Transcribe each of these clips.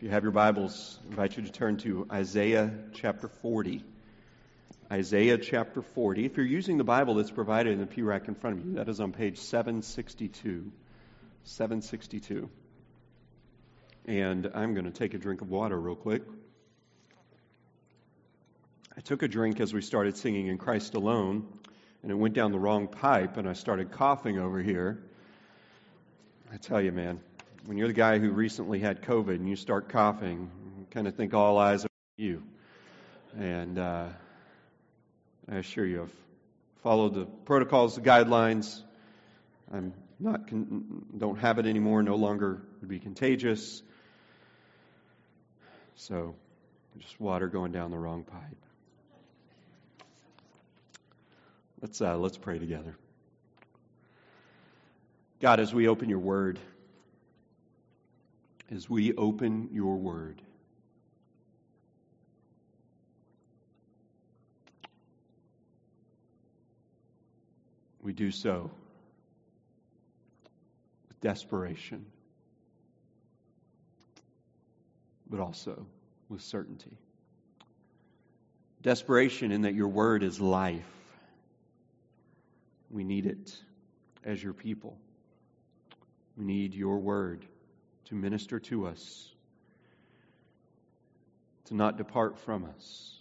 If you have your Bibles, I invite you to turn to Isaiah chapter 40. Isaiah chapter 40. If you're using the Bible that's provided in the pew rack in front of you, that is on page 762. 762. And I'm going to take a drink of water real quick. I took a drink as we started singing In Christ Alone, and it went down the wrong pipe, and I started coughing over here. I tell you, man, when you're the guy who recently had COVID and you start coughing, you kind of think all eyes are on you. And I assure you, I've followed the protocols, the guidelines. I'm not don't have it anymore. No longer would be contagious. So, just water going down the wrong pipe. Let's pray together. God, as we open your word, we do so with desperation, but also with certainty. Desperation in that your word is life. We need it as your people. We need your word to minister to us, to not depart from us.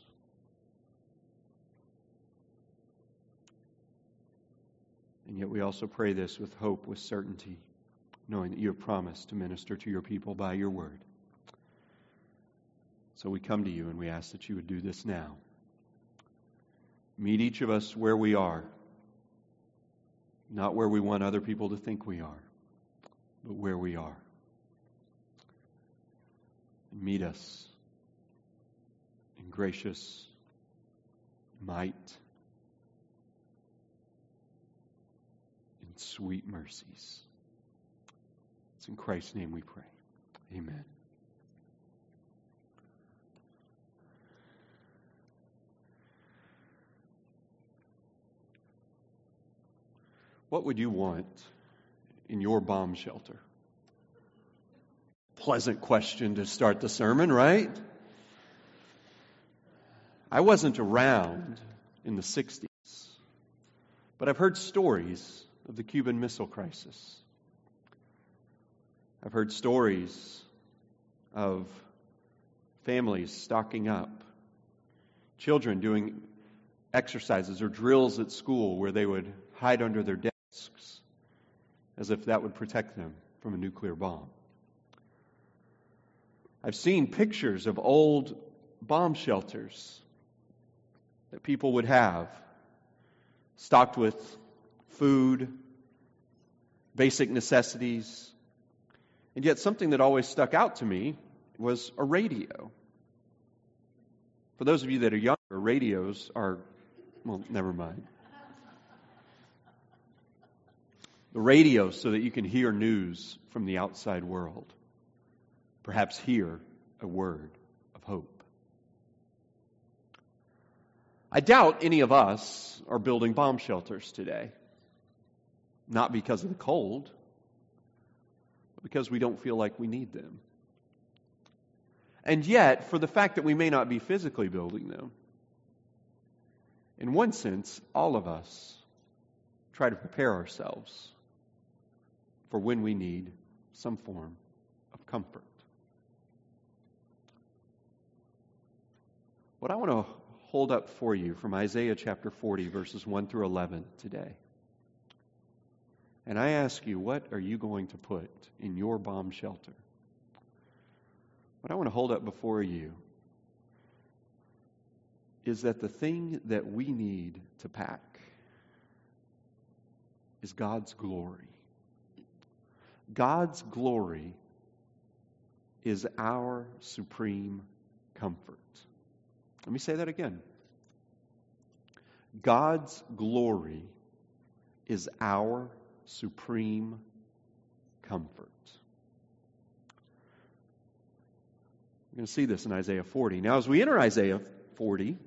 And yet we also pray this with hope, with certainty, knowing that you have promised to minister to your people by your word. So we come to you and we ask that you would do this now. Meet each of us where we are, not where we want other people to think we are, but where we are. Meet us in gracious might, in sweet mercies. It's in Christ's name we pray. Amen. What would you want in your bomb shelter? Pleasant question to start the sermon, right? I wasn't around in the 60s, but I've heard stories of the Cuban Missile Crisis. I've heard stories of families stocking up, children doing exercises or drills at school where they would hide under their desks as if that would protect them from a nuclear bomb. I've seen pictures of old bomb shelters that people would have, stocked with food, basic necessities. And yet something that always stuck out to me was a radio. For those of you that are younger, radios are, well, never mind. The radio so that you can hear news from the outside world. Perhaps hear a word of hope. I doubt any of us are building bomb shelters today. Not because of the cold, but because we don't feel like we need them. And yet, for the fact that we may not be physically building them, in one sense, all of us try to prepare ourselves for when we need some form of comfort. What I want to hold up for you from Isaiah chapter 40, verses 1 through 11 today. And I ask you, what are you going to put in your bomb shelter? What I want to hold up before you is that the thing that we need to pack is God's glory. God's glory is our supreme comfort. Let me say that again. God's glory is our supreme comfort. We're going to see this in Isaiah 40. Now, as we enter Isaiah 40,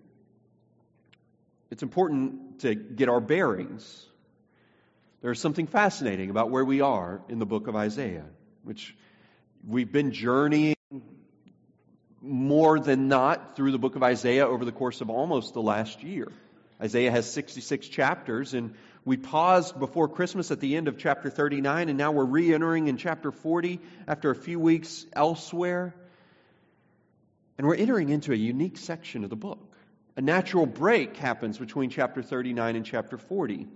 it's important to get our bearings. There's something fascinating about where we are in the book of Isaiah, which we've been journeying more than not through the book of Isaiah over the course of almost the last year. Isaiah has 66 chapters, and we paused before Christmas at the end of chapter 39, and now we're re-entering in chapter 40 after a few weeks elsewhere. And we're entering into a unique section of the book. A natural break happens between chapter 39 and chapter 40.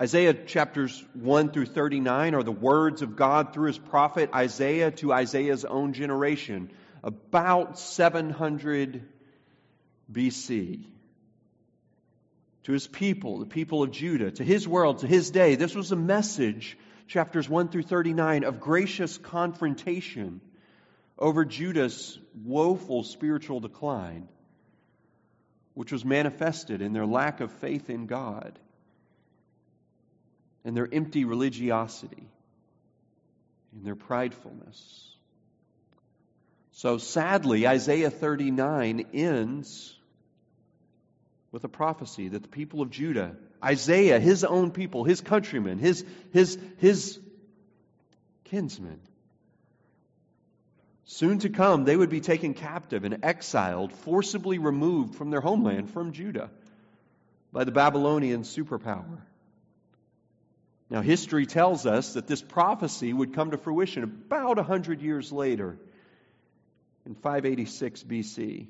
Isaiah chapters 1 through 39 are the words of God through his prophet Isaiah to Isaiah's own generation, about 700 BC. To his people, the people of Judah, to his world, to his day. This was a message, chapters 1 through 39, of gracious confrontation over Judah's woeful spiritual decline, which was manifested in their lack of faith in God and their empty religiosity and their pridefulness. So sadly, Isaiah 39 ends with a prophecy that the people of Judah, Isaiah, his own people, his countrymen, his kinsmen, soon to come, they would be taken captive and exiled, forcibly removed from their homeland, from Judah, by the Babylonian superpower. Now, history tells us that this prophecy would come to fruition about 100 years later, in 586 BC.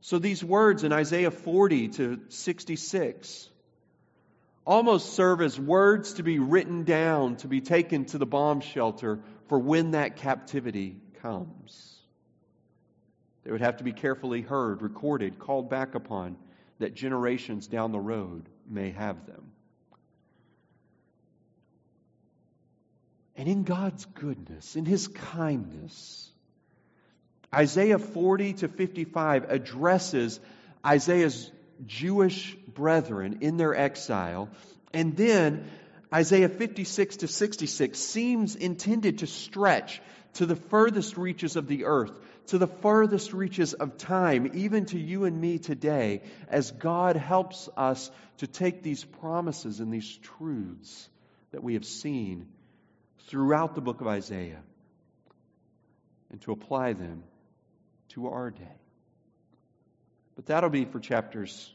So these words in Isaiah 40 to 66 almost serve as words to be written down, to be taken to the bomb shelter for when that captivity comes. They would have to be carefully heard, recorded, called back upon, that generations down the road may have them. And in God's goodness, in his kindness, Isaiah 40 to 55 addresses Isaiah's Jewish brethren in their exile. And then Isaiah 56 to 66 seems intended to stretch to the furthest reaches of the earth, to the furthest reaches of time, even to you and me today, as God helps us to take these promises and these truths that we have seen throughout the book of Isaiah and to apply them to our day. But that'll be for chapters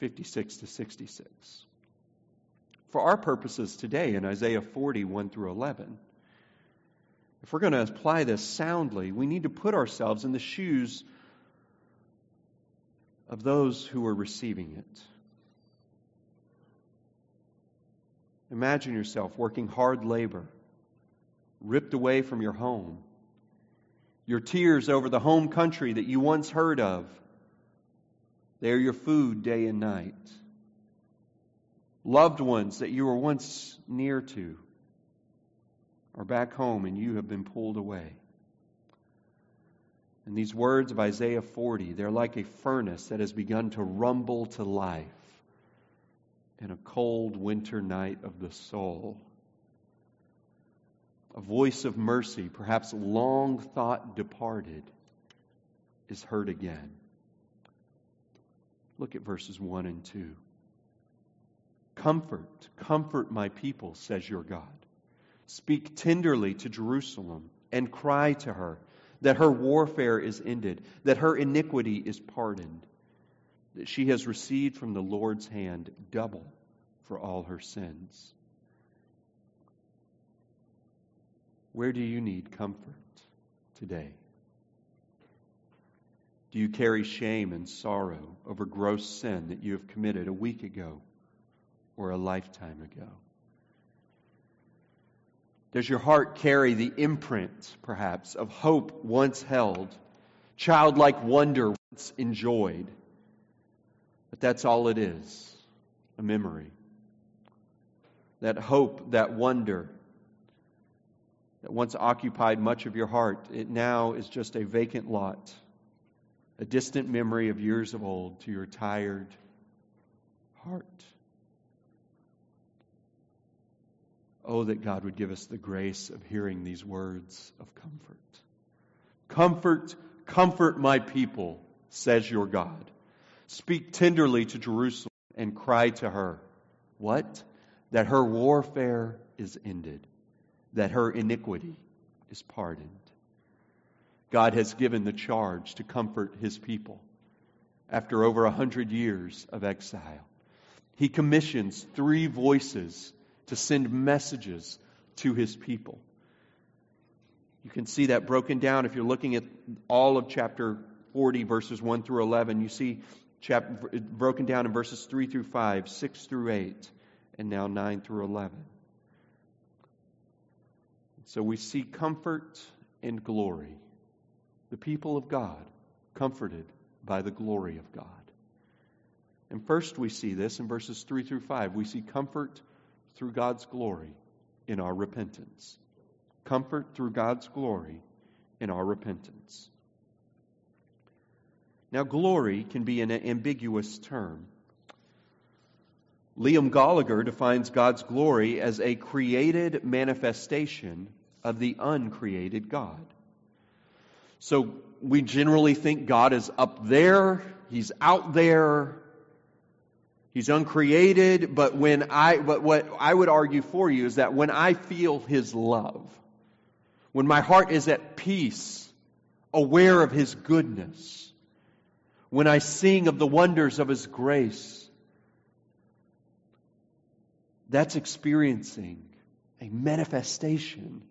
56 to 66. For our purposes today in Isaiah 40, 1 through 11, if we're going to apply this soundly, we need to put ourselves in the shoes of those who are receiving it. Imagine yourself working hard labor, ripped away from your home, your tears over the home country that you once heard of. They are your food day and night. Loved ones that you were once near to are back home and you have been pulled away. And these words of Isaiah 40, they're like a furnace that has begun to rumble to life in a cold winter night of the soul. A voice of mercy, perhaps long thought departed, is heard again. Look at verses 1 and 2. Comfort, comfort my people, says your God. Speak tenderly to Jerusalem and cry to her that her warfare is ended, that her iniquity is pardoned, that she has received from the Lord's hand double for all her sins. Where do you need comfort today? Do you carry shame and sorrow over gross sin that you have committed a week ago or a lifetime ago? Does your heart carry the imprint, perhaps, of hope once held, childlike wonder once enjoyed? But that's all it is, a memory. That hope, that wonder, that once occupied much of your heart, it now is just a vacant lot, a distant memory of years of old to your tired heart. Oh, that God would give us the grace of hearing these words of comfort. Comfort, comfort my people, says your God. Speak tenderly to Jerusalem and cry to her. What? That her warfare is ended, that her iniquity is pardoned. God has given the charge to comfort His people after over 100 years of exile. He commissions 3 voices to send messages to His people. You can see that broken down if you're looking at all of chapter 40, verses 1 through 11. You see broken down in verses 3 through 5, 6 through 8, and now 9 through 11. So we see comfort and glory. The people of God comforted by the glory of God. And first we see this in verses 3 through 5. We see comfort through God's glory in our repentance. Comfort through God's glory in our repentance. Now, glory can be an ambiguous term. Liam Gallagher defines God's glory as a created manifestation of the uncreated God. So we generally think God is up there, He's out there, He's uncreated, but what I would argue for you is that when I feel His love, when my heart is at peace, aware of His goodness, when I sing of the wonders of His grace, that's experiencing a manifestation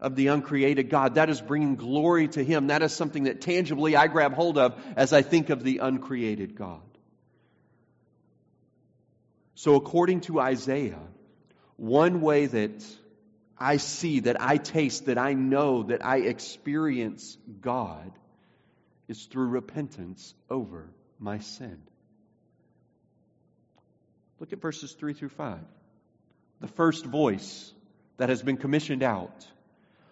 of the uncreated God. That is bringing glory to Him. That is something that tangibly I grab hold of as I think of the uncreated God. So according to Isaiah, one way that I see, that I taste, that I know, that I experience God is through repentance over my sin. Look at verses 3 through 5. The first voice that has been commissioned out,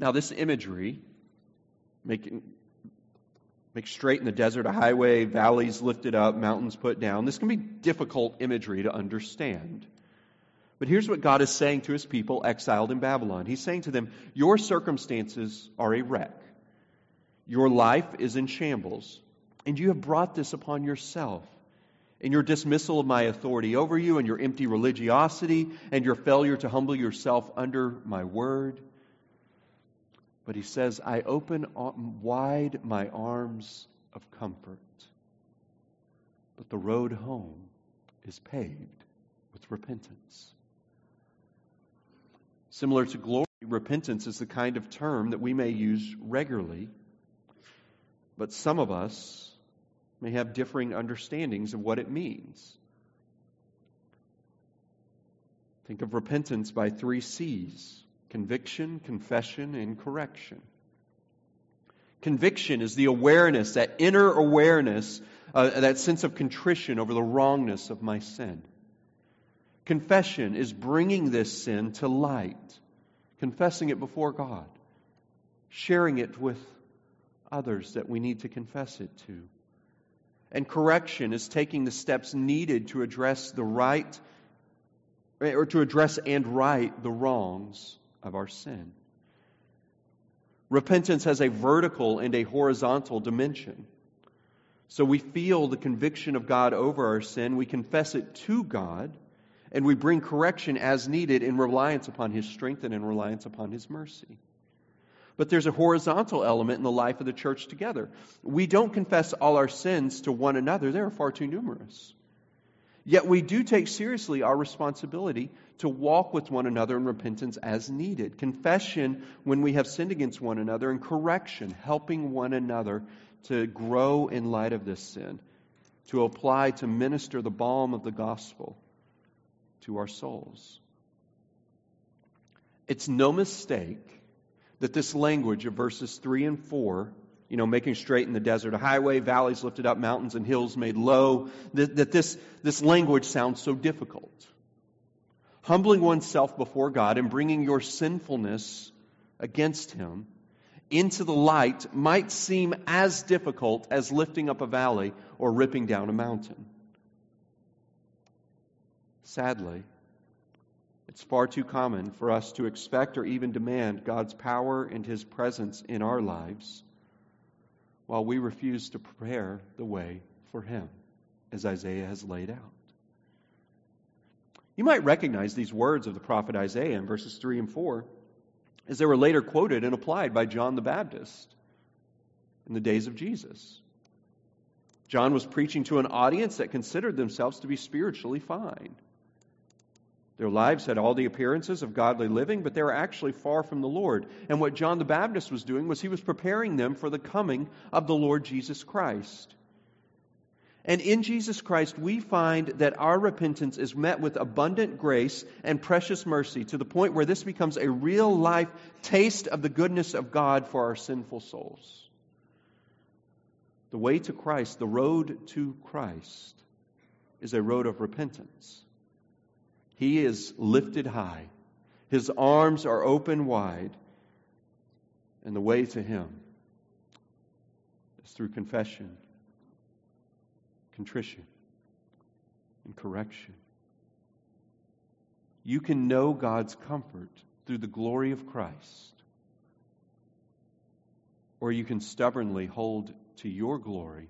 Now this imagery, Make straight in the desert a highway, valleys lifted up, mountains put down. This can be difficult imagery to understand. But here's what God is saying to His people exiled in Babylon. He's saying to them, your circumstances are a wreck. Your life is in shambles. And you have brought this upon yourself in your dismissal of my authority over you and your empty religiosity and your failure to humble yourself under my word. But He says, I open wide my arms of comfort. But the road home is paved with repentance. Similar to glory, repentance is the kind of term that we may use regularly, but some of us may have differing understandings of what it means. Think of repentance by 3 C's. Conviction, confession, and correction. Conviction is the awareness, that inner awareness, that sense of contrition over the wrongness of my sin. Confession is bringing this sin to light, confessing it before God, sharing it with others that we need to confess it to. And correction is taking the steps needed to address the right, or to address and right the wrongs of our sin. Repentance has a vertical and a horizontal dimension. So we feel the conviction of God over our sin, we confess it to God, and we bring correction as needed in reliance upon His strength and in reliance upon His mercy. But there's a horizontal element in the life of the church together. We don't confess all our sins to one another, they are far too numerous. Yet we do take seriously our responsibility to walk with one another in repentance as needed. Confession when we have sinned against one another, and correction, helping one another to grow in light of this sin, to apply, to minister the balm of the gospel to our souls. It's no mistake that this language of verses 3 and 4, making straight in the desert a highway, valleys lifted up, mountains and hills made low, that this language sounds so difficult. Humbling oneself before God and bringing your sinfulness against Him into the light might seem as difficult as lifting up a valley or ripping down a mountain. Sadly, it's far too common for us to expect or even demand God's power and His presence in our lives while we refuse to prepare the way for Him, as Isaiah has laid out. You might recognize these words of the prophet Isaiah in verses 3 and 4 as they were later quoted and applied by John the Baptist in the days of Jesus. John was preaching to an audience that considered themselves to be spiritually fine. Their lives had all the appearances of godly living, but they were actually far from the Lord. And what John the Baptist was doing was he was preparing them for the coming of the Lord Jesus Christ. And in Jesus Christ, we find that our repentance is met with abundant grace and precious mercy to the point where this becomes a real-life taste of the goodness of God for our sinful souls. The way to Christ, the road to Christ, is a road of repentance. He is lifted high. His arms are open wide. And the way to Him is through confession, contrition, and correction. You can know God's comfort through the glory of Christ, or you can stubbornly hold to your glory,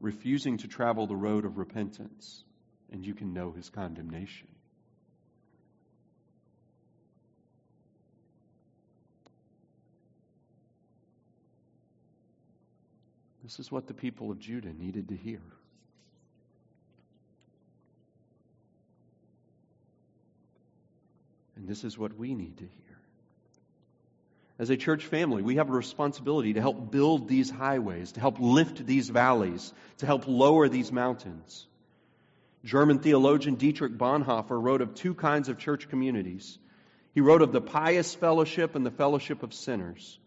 refusing to travel the road of repentance, and you can know His condemnation. This is what the people of Judah needed to hear. And this is what we need to hear. As a church family, we have a responsibility to help build these highways, to help lift these valleys, to help lower these mountains. German theologian Dietrich Bonhoeffer wrote of two kinds of church communities. He wrote of the pious fellowship and the fellowship of sinners.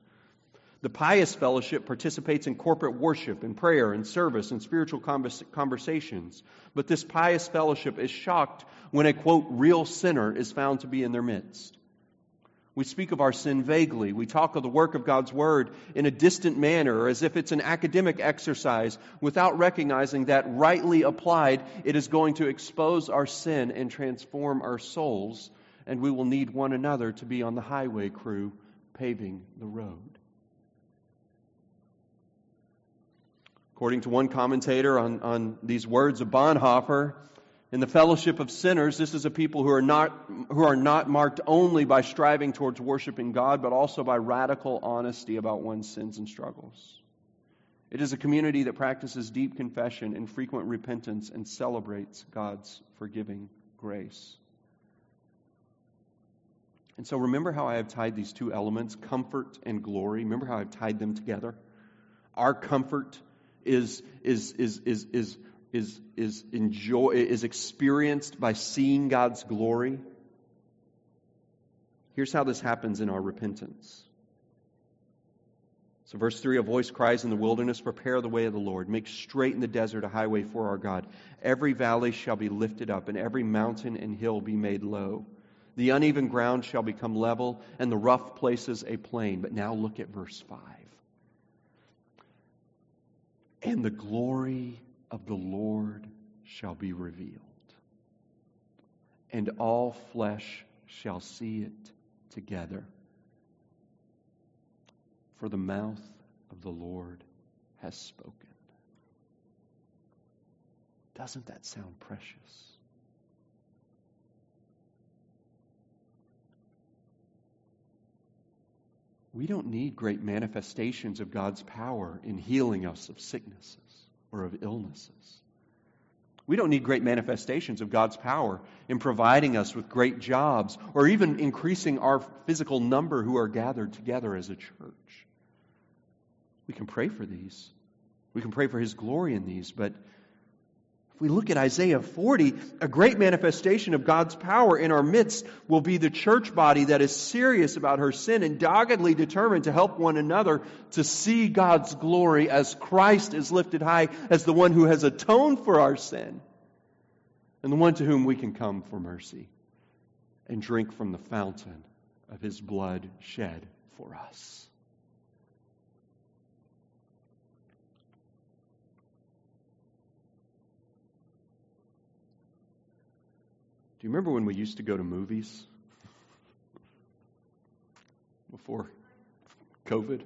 The pious fellowship participates in corporate worship and prayer and service and spiritual conversations. But this pious fellowship is shocked when a, quote, real sinner is found to be in their midst. We speak of our sin vaguely. We talk of the work of God's Word in a distant manner, or as if it's an academic exercise, without recognizing that, rightly applied, it is going to expose our sin and transform our souls, and we will need one another to be on the highway crew paving the road. According to one commentator on these words of Bonhoeffer, in the fellowship of sinners, this is a people who are not marked only by striving towards worshiping God, but also by radical honesty about one's sins and struggles. It is a community that practices deep confession and frequent repentance and celebrates God's forgiving grace. And so remember how I have tied these two elements, comfort and glory. Remember how I've tied them together? Our comfort is experienced by seeing God's glory. Here's how this happens in our repentance. So verse 3, a voice cries in the wilderness, prepare the way of the Lord. Make straight in the desert a highway for our God. Every valley shall be lifted up, and every mountain and hill be made low. The uneven ground shall become level, and the rough places a plain. But now look at verse 5. And the glory of the Lord shall be revealed, and all flesh shall see it together. For the mouth of the Lord has spoken. Doesn't that sound precious? We don't need great manifestations of God's power in healing us of sicknesses or of illnesses. We don't need great manifestations of God's power in providing us with great jobs or even increasing our physical number who are gathered together as a church. We can pray for these. We can pray for His glory in these, but if we look at Isaiah 40, a great manifestation of God's power in our midst will be the church body that is serious about her sin and doggedly determined to help one another to see God's glory as Christ is lifted high as the one who has atoned for our sin and the one to whom we can come for mercy and drink from the fountain of His blood shed for us. Do you remember when we used to go to movies? Before COVID?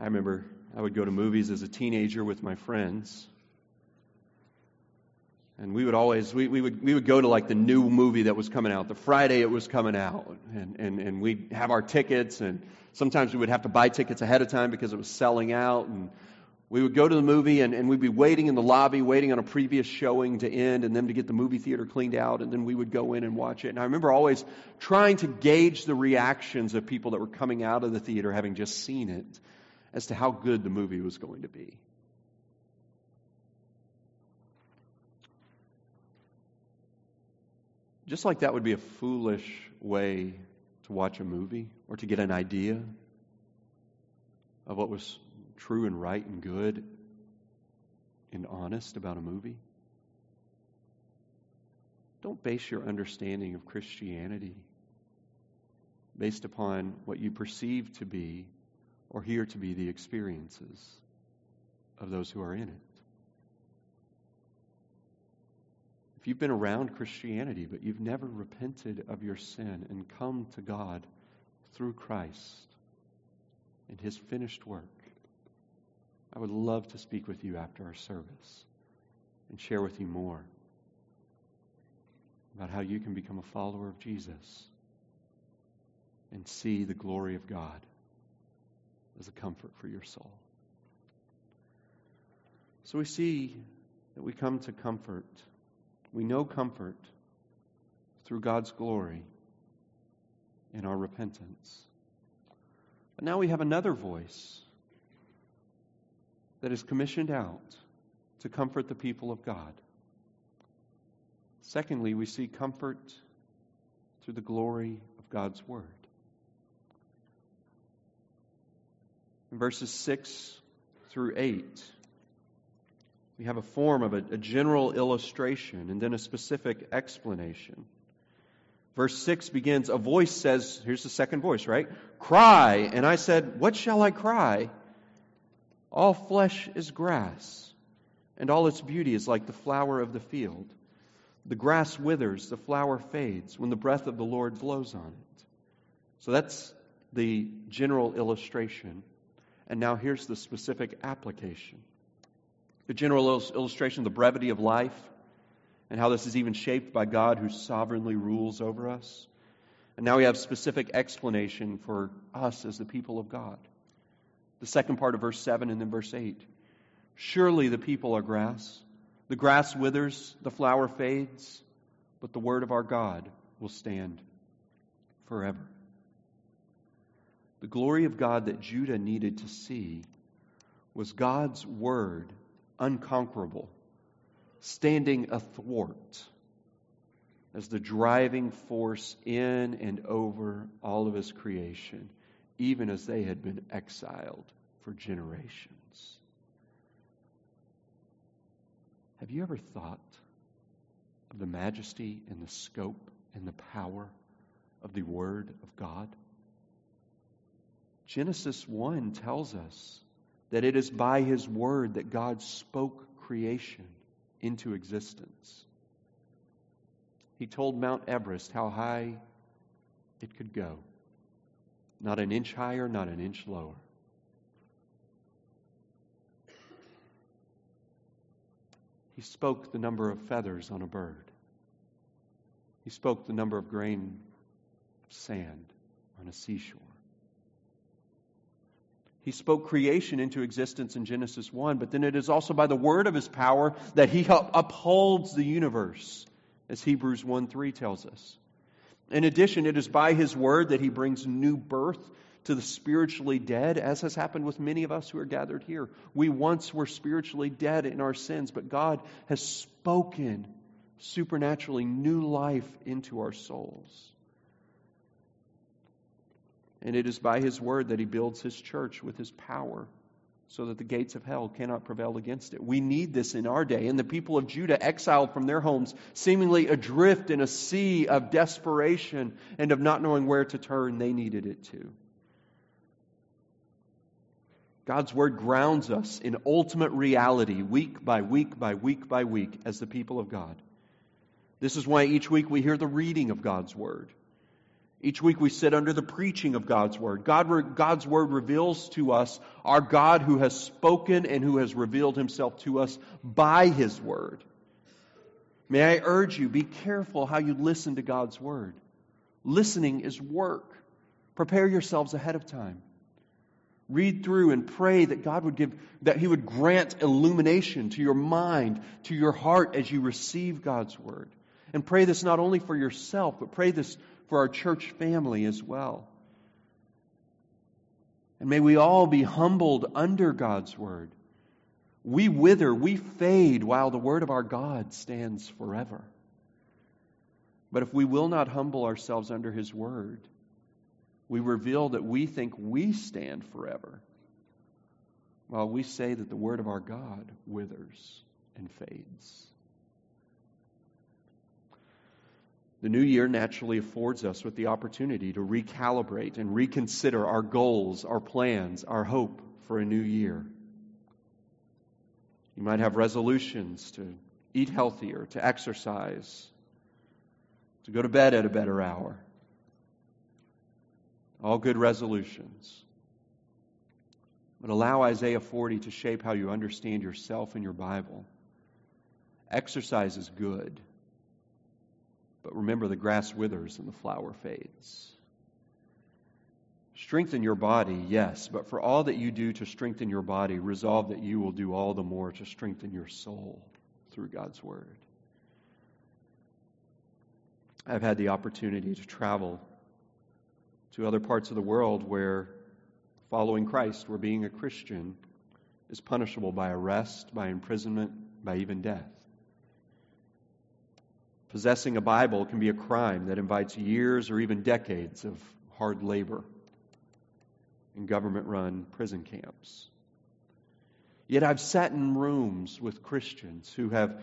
I remember I would go to movies as a teenager with my friends. And we would always, we would go to like the new movie that was coming out, the Friday it was coming out. And we'd have our tickets, and sometimes we would have to buy tickets ahead of time because it was selling out. And we would go to the movie, and we'd be waiting in the lobby, waiting on a previous showing to end, and then to get the movie theater cleaned out, and then we would go in and watch it. And I remember always trying to gauge the reactions of people that were coming out of the theater having just seen it as to how good the movie was going to be. Just like that would be a foolish way to watch a movie or to get an idea of what was true and right and good and honest about a movie. Don't base your understanding of Christianity based upon what you perceive to be or hear to be the experiences of those who are in it. If you've been around Christianity, but you've never repented of your sin and come to God through Christ and His finished work, I would love to speak with you after our service and share with you more about how you can become a follower of Jesus and see the glory of God as a comfort for your soul. So we see that we come to comfort. We know comfort through God's glory in our repentance. But now we have another voice that is commissioned out to comfort the people of God. Secondly, we see comfort through the glory of God's Word. In verses 6 through 8, we have a form of a general illustration and then a specific explanation. Verse 6 begins, a voice says, here's the second voice, right? Cry. And I said, what shall I cry? All flesh is grass, and all its beauty is like the flower of the field. The grass withers, the flower fades, when the breath of the Lord blows on it. So that's the general illustration. And now here's the specific application. The general illustration of the brevity of life and how this is even shaped by God who sovereignly rules over us. And now we have specific explanation for us as the people of God. The second part of verse 7 and then verse 8. Surely the people are grass. The grass withers, the flower fades, but the word of our God will stand forever. The glory of God that Judah needed to see was God's word, unconquerable, standing athwart as the driving force in and over all of His creation, even as they had been exiled for generations. Have you ever thought of the majesty and the scope and the power of the Word of God? Genesis 1 tells us that it is by His Word that God spoke creation into existence. He told Mount Everest how high it could go. Not an inch higher, not an inch lower. He spoke the number of feathers on a bird. He spoke the number of grain of sand on a seashore. He spoke creation into existence in Genesis 1, but then it is also by the word of His power that He upholds the universe, as Hebrews 1:3 tells us. In addition, it is by His word that He brings new birth to the spiritually dead, as has happened with many of us who are gathered here. We once were spiritually dead in our sins, but God has spoken supernaturally new life into our souls. And it is by His word that He builds His church with His power so that the gates of hell cannot prevail against it. We need this in our day. And the people of Judah, exiled from their homes, seemingly adrift in a sea of desperation and of not knowing where to turn, they needed it too. God's word grounds us in ultimate reality week by week by week by week as the people of God. This is why each week we hear the reading of God's Word. Each week we sit under the preaching of God's Word. God's Word reveals to us our God who has spoken and who has revealed Himself to us by His Word. May I urge you, be careful how you listen to God's Word. Listening is work. Prepare yourselves ahead of time. Read through and pray that God would give, that He would grant illumination to your mind, to your heart as you receive God's Word. And pray this not only for yourself, but pray this for our church family as well. And may we all be humbled under God's Word. We wither, we fade, while the Word of our God stands forever. But if we will not humble ourselves under His Word, we reveal that we think we stand forever, while we say that the Word of our God withers and fades. The new year naturally affords us with the opportunity to recalibrate and reconsider our goals, our plans, our hope for a new year. You might have resolutions to eat healthier, to exercise, to go to bed at a better hour. All good resolutions. But allow Isaiah 40 to shape how you understand yourself and your Bible. Exercise is good, but remember the grass withers and the flower fades. Strengthen your body, yes, but for all that you do to strengthen your body, resolve that you will do all the more to strengthen your soul through God's Word. I've had the opportunity to travel to other parts of the world where following Christ, where being a Christian is punishable by arrest, by imprisonment, by even death. Possessing a Bible can be a crime that invites years or even decades of hard labor in government-run prison camps. Yet I've sat in rooms with Christians who have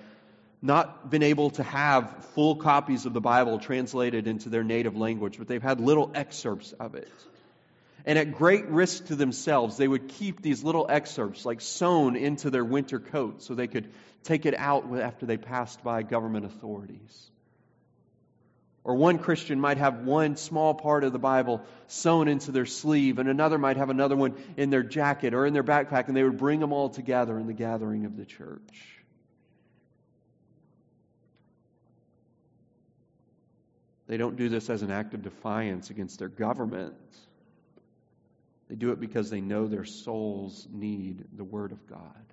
not been able to have full copies of the Bible translated into their native language, but they've had little excerpts of it. And at great risk to themselves, they would keep these little excerpts like sewn into their winter coat so they could take it out after they passed by government authorities. Or one Christian might have one small part of the Bible sewn into their sleeve, and another might have another one in their jacket or in their backpack, and they would bring them all together in the gathering of the church. They don't do this as an act of defiance against their government. They do it because they know their souls need the Word of God.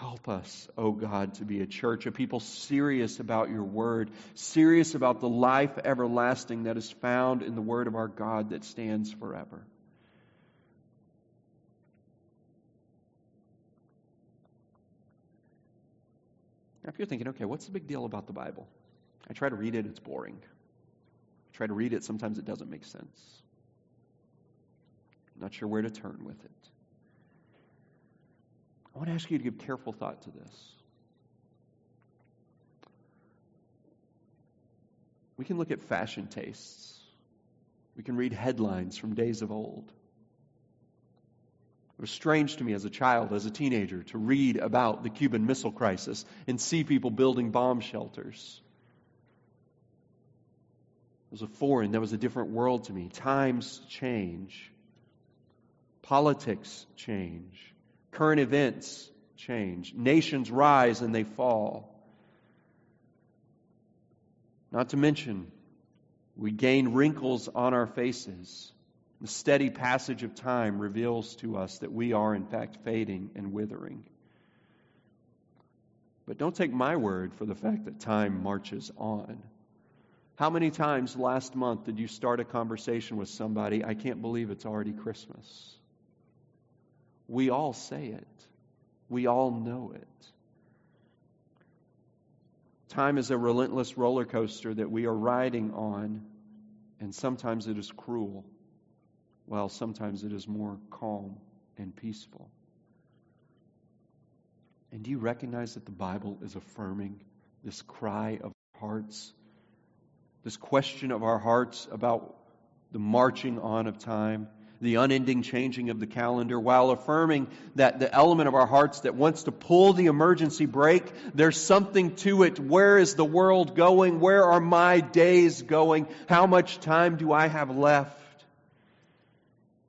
Help us, O God, to be a church, a people serious about your Word, serious about the life everlasting that is found in the Word of our God that stands forever. Now, if you're thinking, okay, what's the big deal about the Bible? I try to read it, it's boring. I try to read it, sometimes it doesn't make sense. I'm not sure where to turn with it. I want to ask you to give careful thought to this. We can look at fashion tastes. We can read headlines from days of old. It was strange to me as a child, as a teenager, to read about the Cuban Missile Crisis and see people building bomb shelters. It was a foreign, that was a different world to me. Times change. Politics change. Current events change. Nations rise and they fall. Not to mention, we gain wrinkles on our faces. The steady passage of time reveals to us that we are, in fact, fading and withering. But don't take my word for the fact that time marches on. How many times last month did you start a conversation with somebody, I can't believe it's already Christmas? We all say it. We all know it. Time is a relentless roller coaster that we are riding on, and sometimes it is cruel, while sometimes it is more calm and peaceful. And do you recognize that the Bible is affirming this cry of hearts, this question of our hearts about the marching on of time? the unending changing of the calendar, while affirming that the element of our hearts that wants to pull the emergency brake, there's something to it. Where is the world going? Where are my days going? How much time do I have left?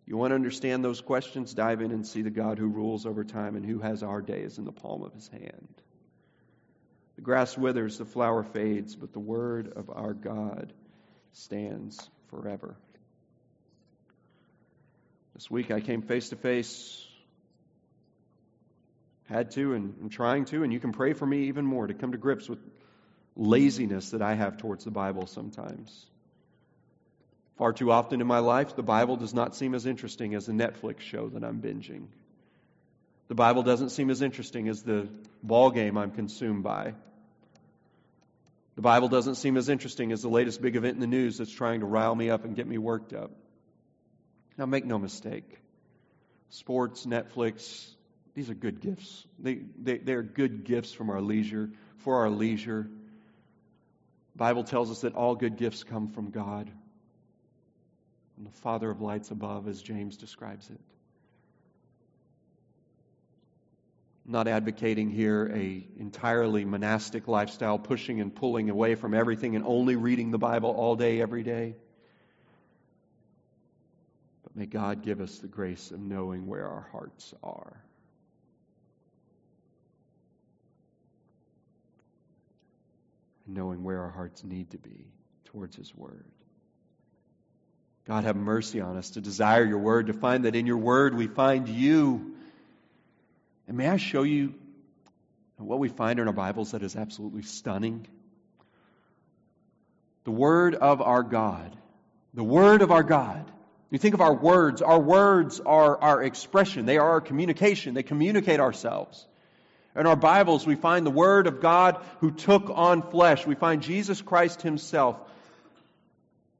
You want to understand those questions? Dive in and see the God who rules over time and who has our days in the palm of His hand. The grass withers, the flower fades, but the word of our God stands forever. This week I came face to face, had to, and I'm trying to, and you can pray for me even more, to come to grips with laziness that I have towards the Bible sometimes. Far too often in my life, the Bible does not seem as interesting as the Netflix show that I'm binging. The Bible doesn't seem as interesting as the ball game I'm consumed by. The Bible doesn't seem as interesting as the latest big event in the news that's trying to rile me up and get me worked up. Now, make no mistake, sports, Netflix, these are good gifts. They are good gifts from our leisure, for our leisure. The Bible tells us that all good gifts come from God, from the Father of lights above, as James describes it. I'm not advocating here an entirely monastic lifestyle, pushing and pulling away from everything and only reading the Bible all day, every day. May God give us the grace of knowing where our hearts are. And knowing where our hearts need to be towards His Word. God, have mercy on us to desire Your Word, to find that in Your Word we find You. And may I show you what we find in our Bibles that is absolutely stunning? The Word of our God. The Word of our God. You think of our words. Our words are our expression. They are our communication. They communicate ourselves. In our Bibles, we find the Word of God who took on flesh. We find Jesus Christ Himself,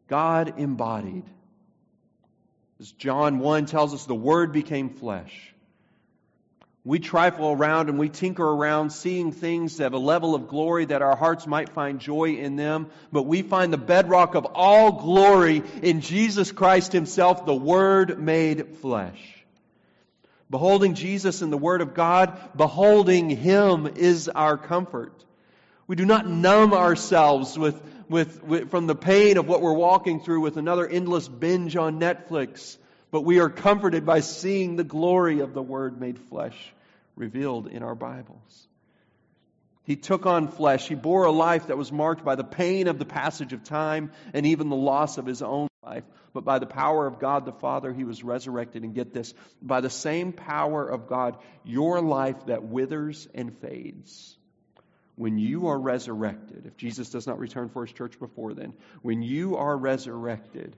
God embodied. As John 1 tells us, the Word became flesh. We trifle around and we tinker around, seeing things of a level of glory that our hearts might find joy in them. But we find the bedrock of all glory in Jesus Christ Himself, the Word made flesh. Beholding Jesus in the Word of God, beholding Him is our comfort. We do not numb ourselves with from the pain of what we're walking through with another endless binge on Netflix. But we are comforted by seeing the glory of the Word made flesh revealed in our Bibles. He took on flesh. He bore a life that was marked by the pain of the passage of time and even the loss of His own life. But by the power of God the Father, He was resurrected. And get this, by the same power of God, your life that withers and fades, when you are resurrected, if Jesus does not return for His church before then, when you are resurrected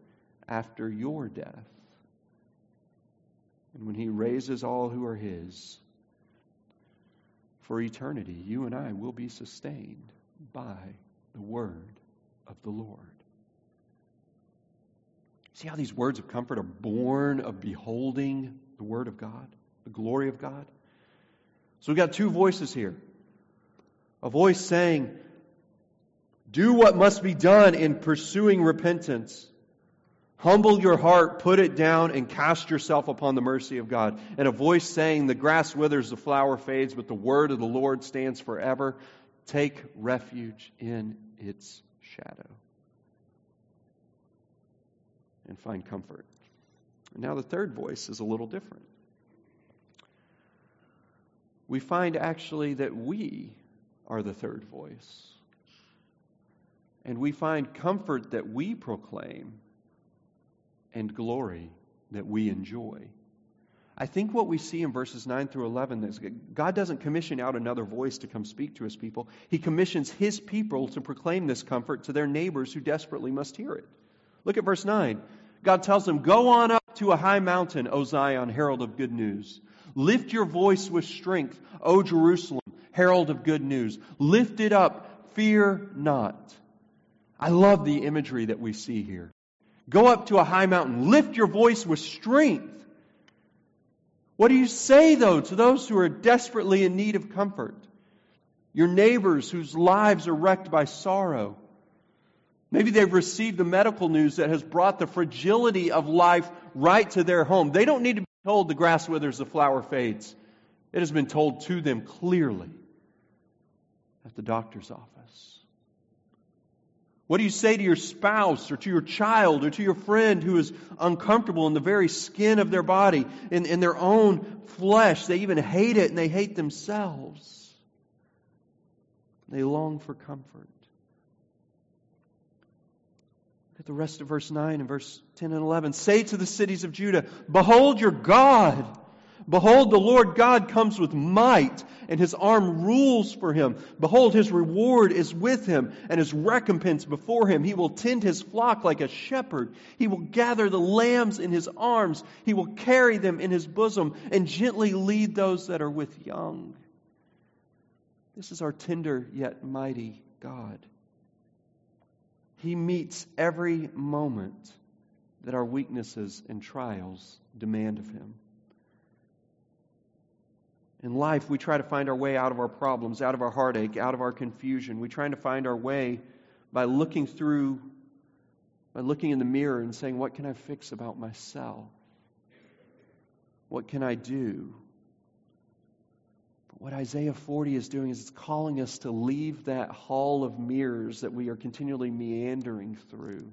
after your death, and when He raises all who are His, for eternity, you and I will be sustained by the Word of the Lord. See how these words of comfort are born of beholding the Word of God, the glory of God? So we've got two voices here. A voice saying, do what must be done in pursuing repentance. Humble your heart, put it down, and cast yourself upon the mercy of God. And a voice saying, the grass withers, the flower fades, but the word of the Lord stands forever. Take refuge in its shadow. And find comfort. And now the third voice is a little different. We find actually that we are the third voice. And we find comfort that we proclaim and glory that we enjoy. I think what we see in verses 9 through 11 is God doesn't commission out another voice to come speak to His people. He commissions His people to proclaim this comfort to their neighbors who desperately must hear it. Look at verse 9. God tells them, go on up to a high mountain, O Zion, herald of good news. Lift your voice with strength, O Jerusalem, herald of good news. Lift it up, fear not. I love the imagery that we see here. Go up to a high mountain. Lift your voice with strength. What do you say, though, to those who are desperately in need of comfort? Your neighbors whose lives are wrecked by sorrow. Maybe they've received the medical news that has brought the fragility of life right to their home. They don't need to be told the grass withers, the flower fades. It has been told to them clearly at the doctor's office. What do you say to your spouse or to your child or to your friend who is uncomfortable in the very skin of their body, in their own flesh? They even hate it and they hate themselves. They long for comfort. Look at the rest of verse 9 and verse 10 and 11. Say to the cities of Judah, behold your God. Behold, the Lord God comes with might, and His arm rules for Him. Behold, His reward is with Him, and His recompense before Him. He will tend His flock like a shepherd. He will gather the lambs in His arms. He will carry them in His bosom, and gently lead those that are with young. This is our tender yet mighty God. He meets every moment that our weaknesses and trials demand of Him. In life, we try to find our way out of our problems, out of our heartache, out of our confusion. We try to find our way by looking in the mirror and saying, what can I fix about myself? What can I do? But what Isaiah 40 is doing is it's calling us to leave that hall of mirrors that we are continually meandering through,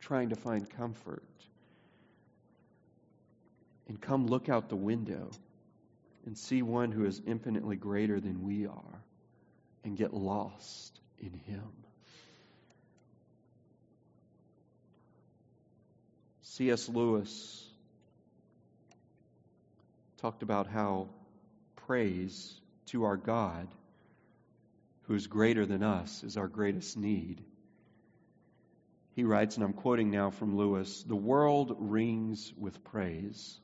trying to find comfort, and come look out the window and see one who is infinitely greater than we are, and get lost in Him. C.S. Lewis talked about how praise to our God, who is greater than us, is our greatest need. He writes, and I'm quoting now from Lewis, "The world rings with praise.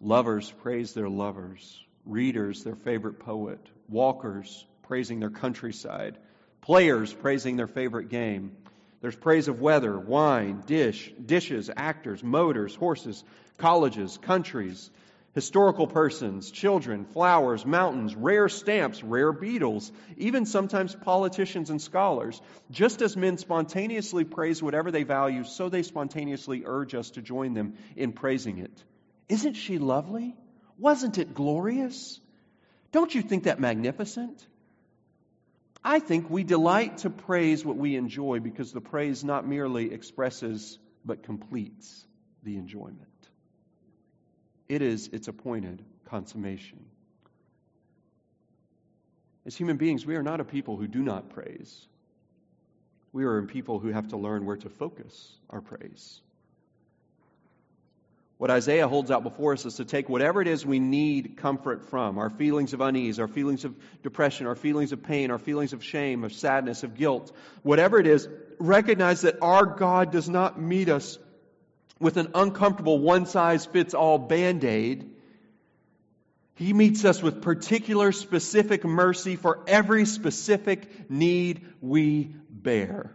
Lovers praise their lovers, readers their favorite poet, walkers praising their countryside, players praising their favorite game. There's praise of weather, wine, dishes, actors, motors, horses, colleges, countries, historical persons, children, flowers, mountains, rare stamps, rare beetles, even sometimes politicians and scholars. Just as men spontaneously praise whatever they value, so they spontaneously urge us to join them in praising it. Isn't she lovely? Wasn't it glorious? Don't you think that magnificent? I think we delight to praise what we enjoy because the praise not merely expresses but completes the enjoyment. It is its appointed consummation." As human beings, we are not a people who do not praise. We are a people who have to learn where to focus our praise. What Isaiah holds out before us is to take whatever it is we need comfort from, our feelings of unease, our feelings of depression, our feelings of pain, our feelings of shame, of sadness, of guilt, whatever it is, recognize that our God does not meet us with an uncomfortable one-size-fits-all Band-Aid. He meets us with particular, specific mercy for every specific need we bear.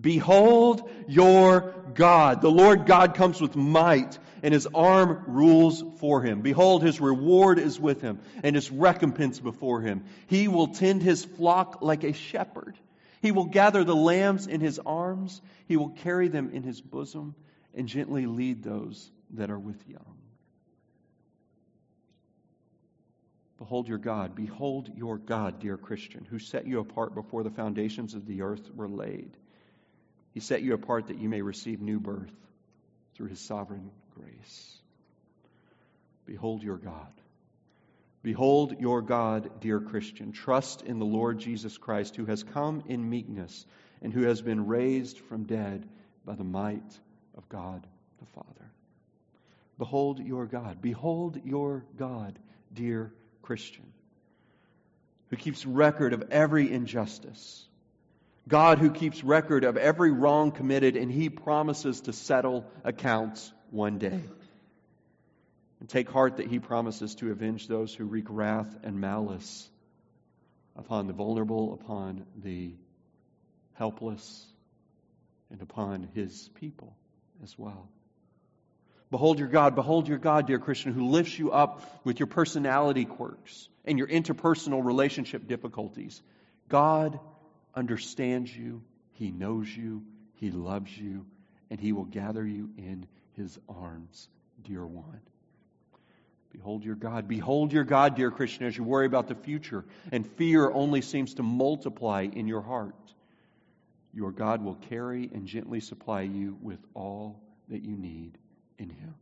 Behold your God. The Lord God comes with might, and His arm rules for Him. Behold, His reward is with Him, and His recompense before Him. He will tend His flock like a shepherd. He will gather the lambs in His arms. He will carry them in His bosom, and gently lead those that are with young. Behold your God. Behold your God, dear Christian, who set you apart before the foundations of the earth were laid. He set you apart that you may receive new birth through His sovereign grace. Behold your God. Behold your God, dear Christian. Trust in the Lord Jesus Christ, who has come in meekness and who has been raised from dead by the might of God the Father. Behold your God. Behold your God, dear Christian, who keeps record of every injustice. God who keeps record of every wrong committed, and He promises to settle accounts one day. And take heart that He promises to avenge those who wreak wrath and malice upon the vulnerable, upon the helpless, and upon His people as well. Behold your God, dear Christian, who lifts you up with your personality quirks and your interpersonal relationship difficulties. God understands you. He knows you, He loves you, and He will gather you in His arms, dear one. Behold your God. Behold your God, dear Christian, as you worry about the future, and fear only seems to multiply in your heart. Your God will carry and gently supply you with all that you need in Him.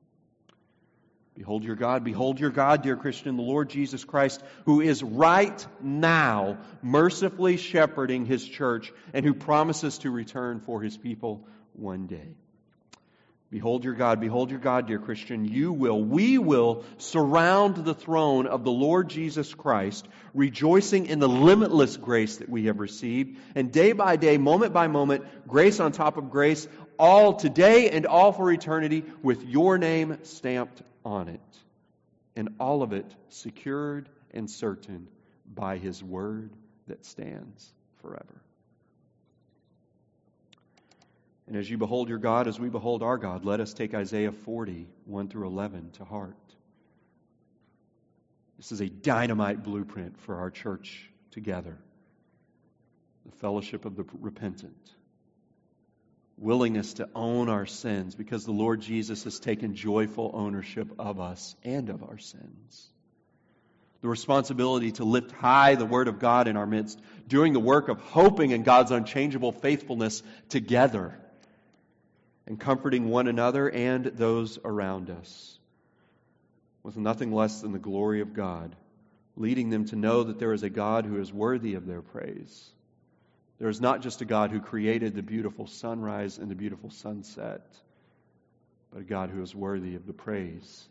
Behold your God. Behold your God, dear Christian, the Lord Jesus Christ, who is right now mercifully shepherding His church and who promises to return for His people one day. Behold your God. Behold your God, dear Christian. We will surround the throne of the Lord Jesus Christ, rejoicing in the limitless grace that we have received. And day by day, moment by moment, grace on top of grace, all today and all for eternity, with your name stamped on it. And all of it secured and certain by His word that stands forever. And as you behold your God, as we behold our God, let us take Isaiah 40, 1 through 11 to heart. This is a dynamite blueprint for our church together. The fellowship of the repentant. Willingness to own our sins because the Lord Jesus has taken joyful ownership of us and of our sins. The responsibility to lift high the Word of God in our midst, doing the work of hoping in God's unchangeable faithfulness together, and comforting one another and those around us with nothing less than the glory of God, leading them to know that there is a God who is worthy of their praise. There is not just a God who created the beautiful sunrise and the beautiful sunset, but a God who is worthy of the praise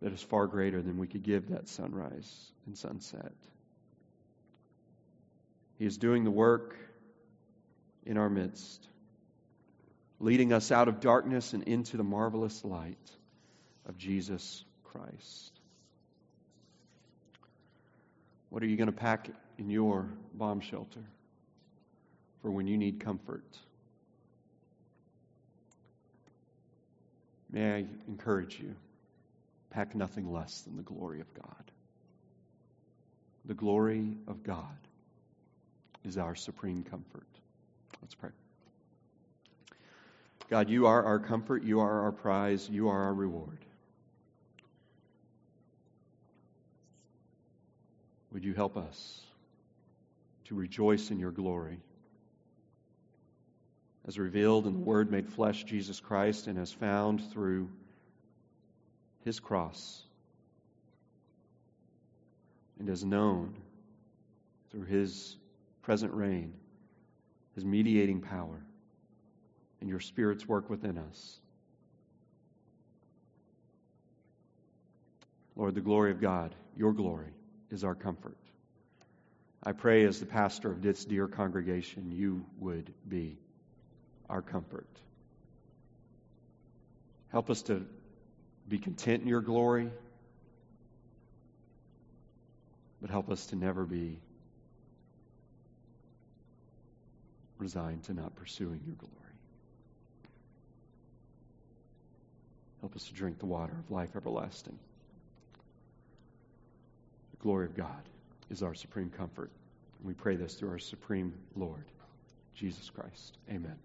that is far greater than we could give that sunrise and sunset. He is doing the work in our midst, leading us out of darkness and into the marvelous light of Jesus Christ. What are you going to pack in your bomb shelter for when you need comfort? May I encourage you, pack nothing less than the glory of God. The glory of God is our supreme comfort. Let's pray. God, You are our comfort. You are our prize. You are our reward. Would You help us to rejoice in Your glory, as revealed in the Word made flesh, Jesus Christ, and as found through His cross, and as known through His present reign, His mediating power, and Your Spirit's work within us. Lord, the glory of God, Your glory, is our comfort. I pray as the pastor of this dear congregation, You would be our comfort. Help us to be content in Your glory, but help us to never be resigned to not pursuing Your glory. Help us to drink the water of life everlasting. The glory of God is our supreme comfort. And we pray this through our supreme Lord, Jesus Christ. Amen.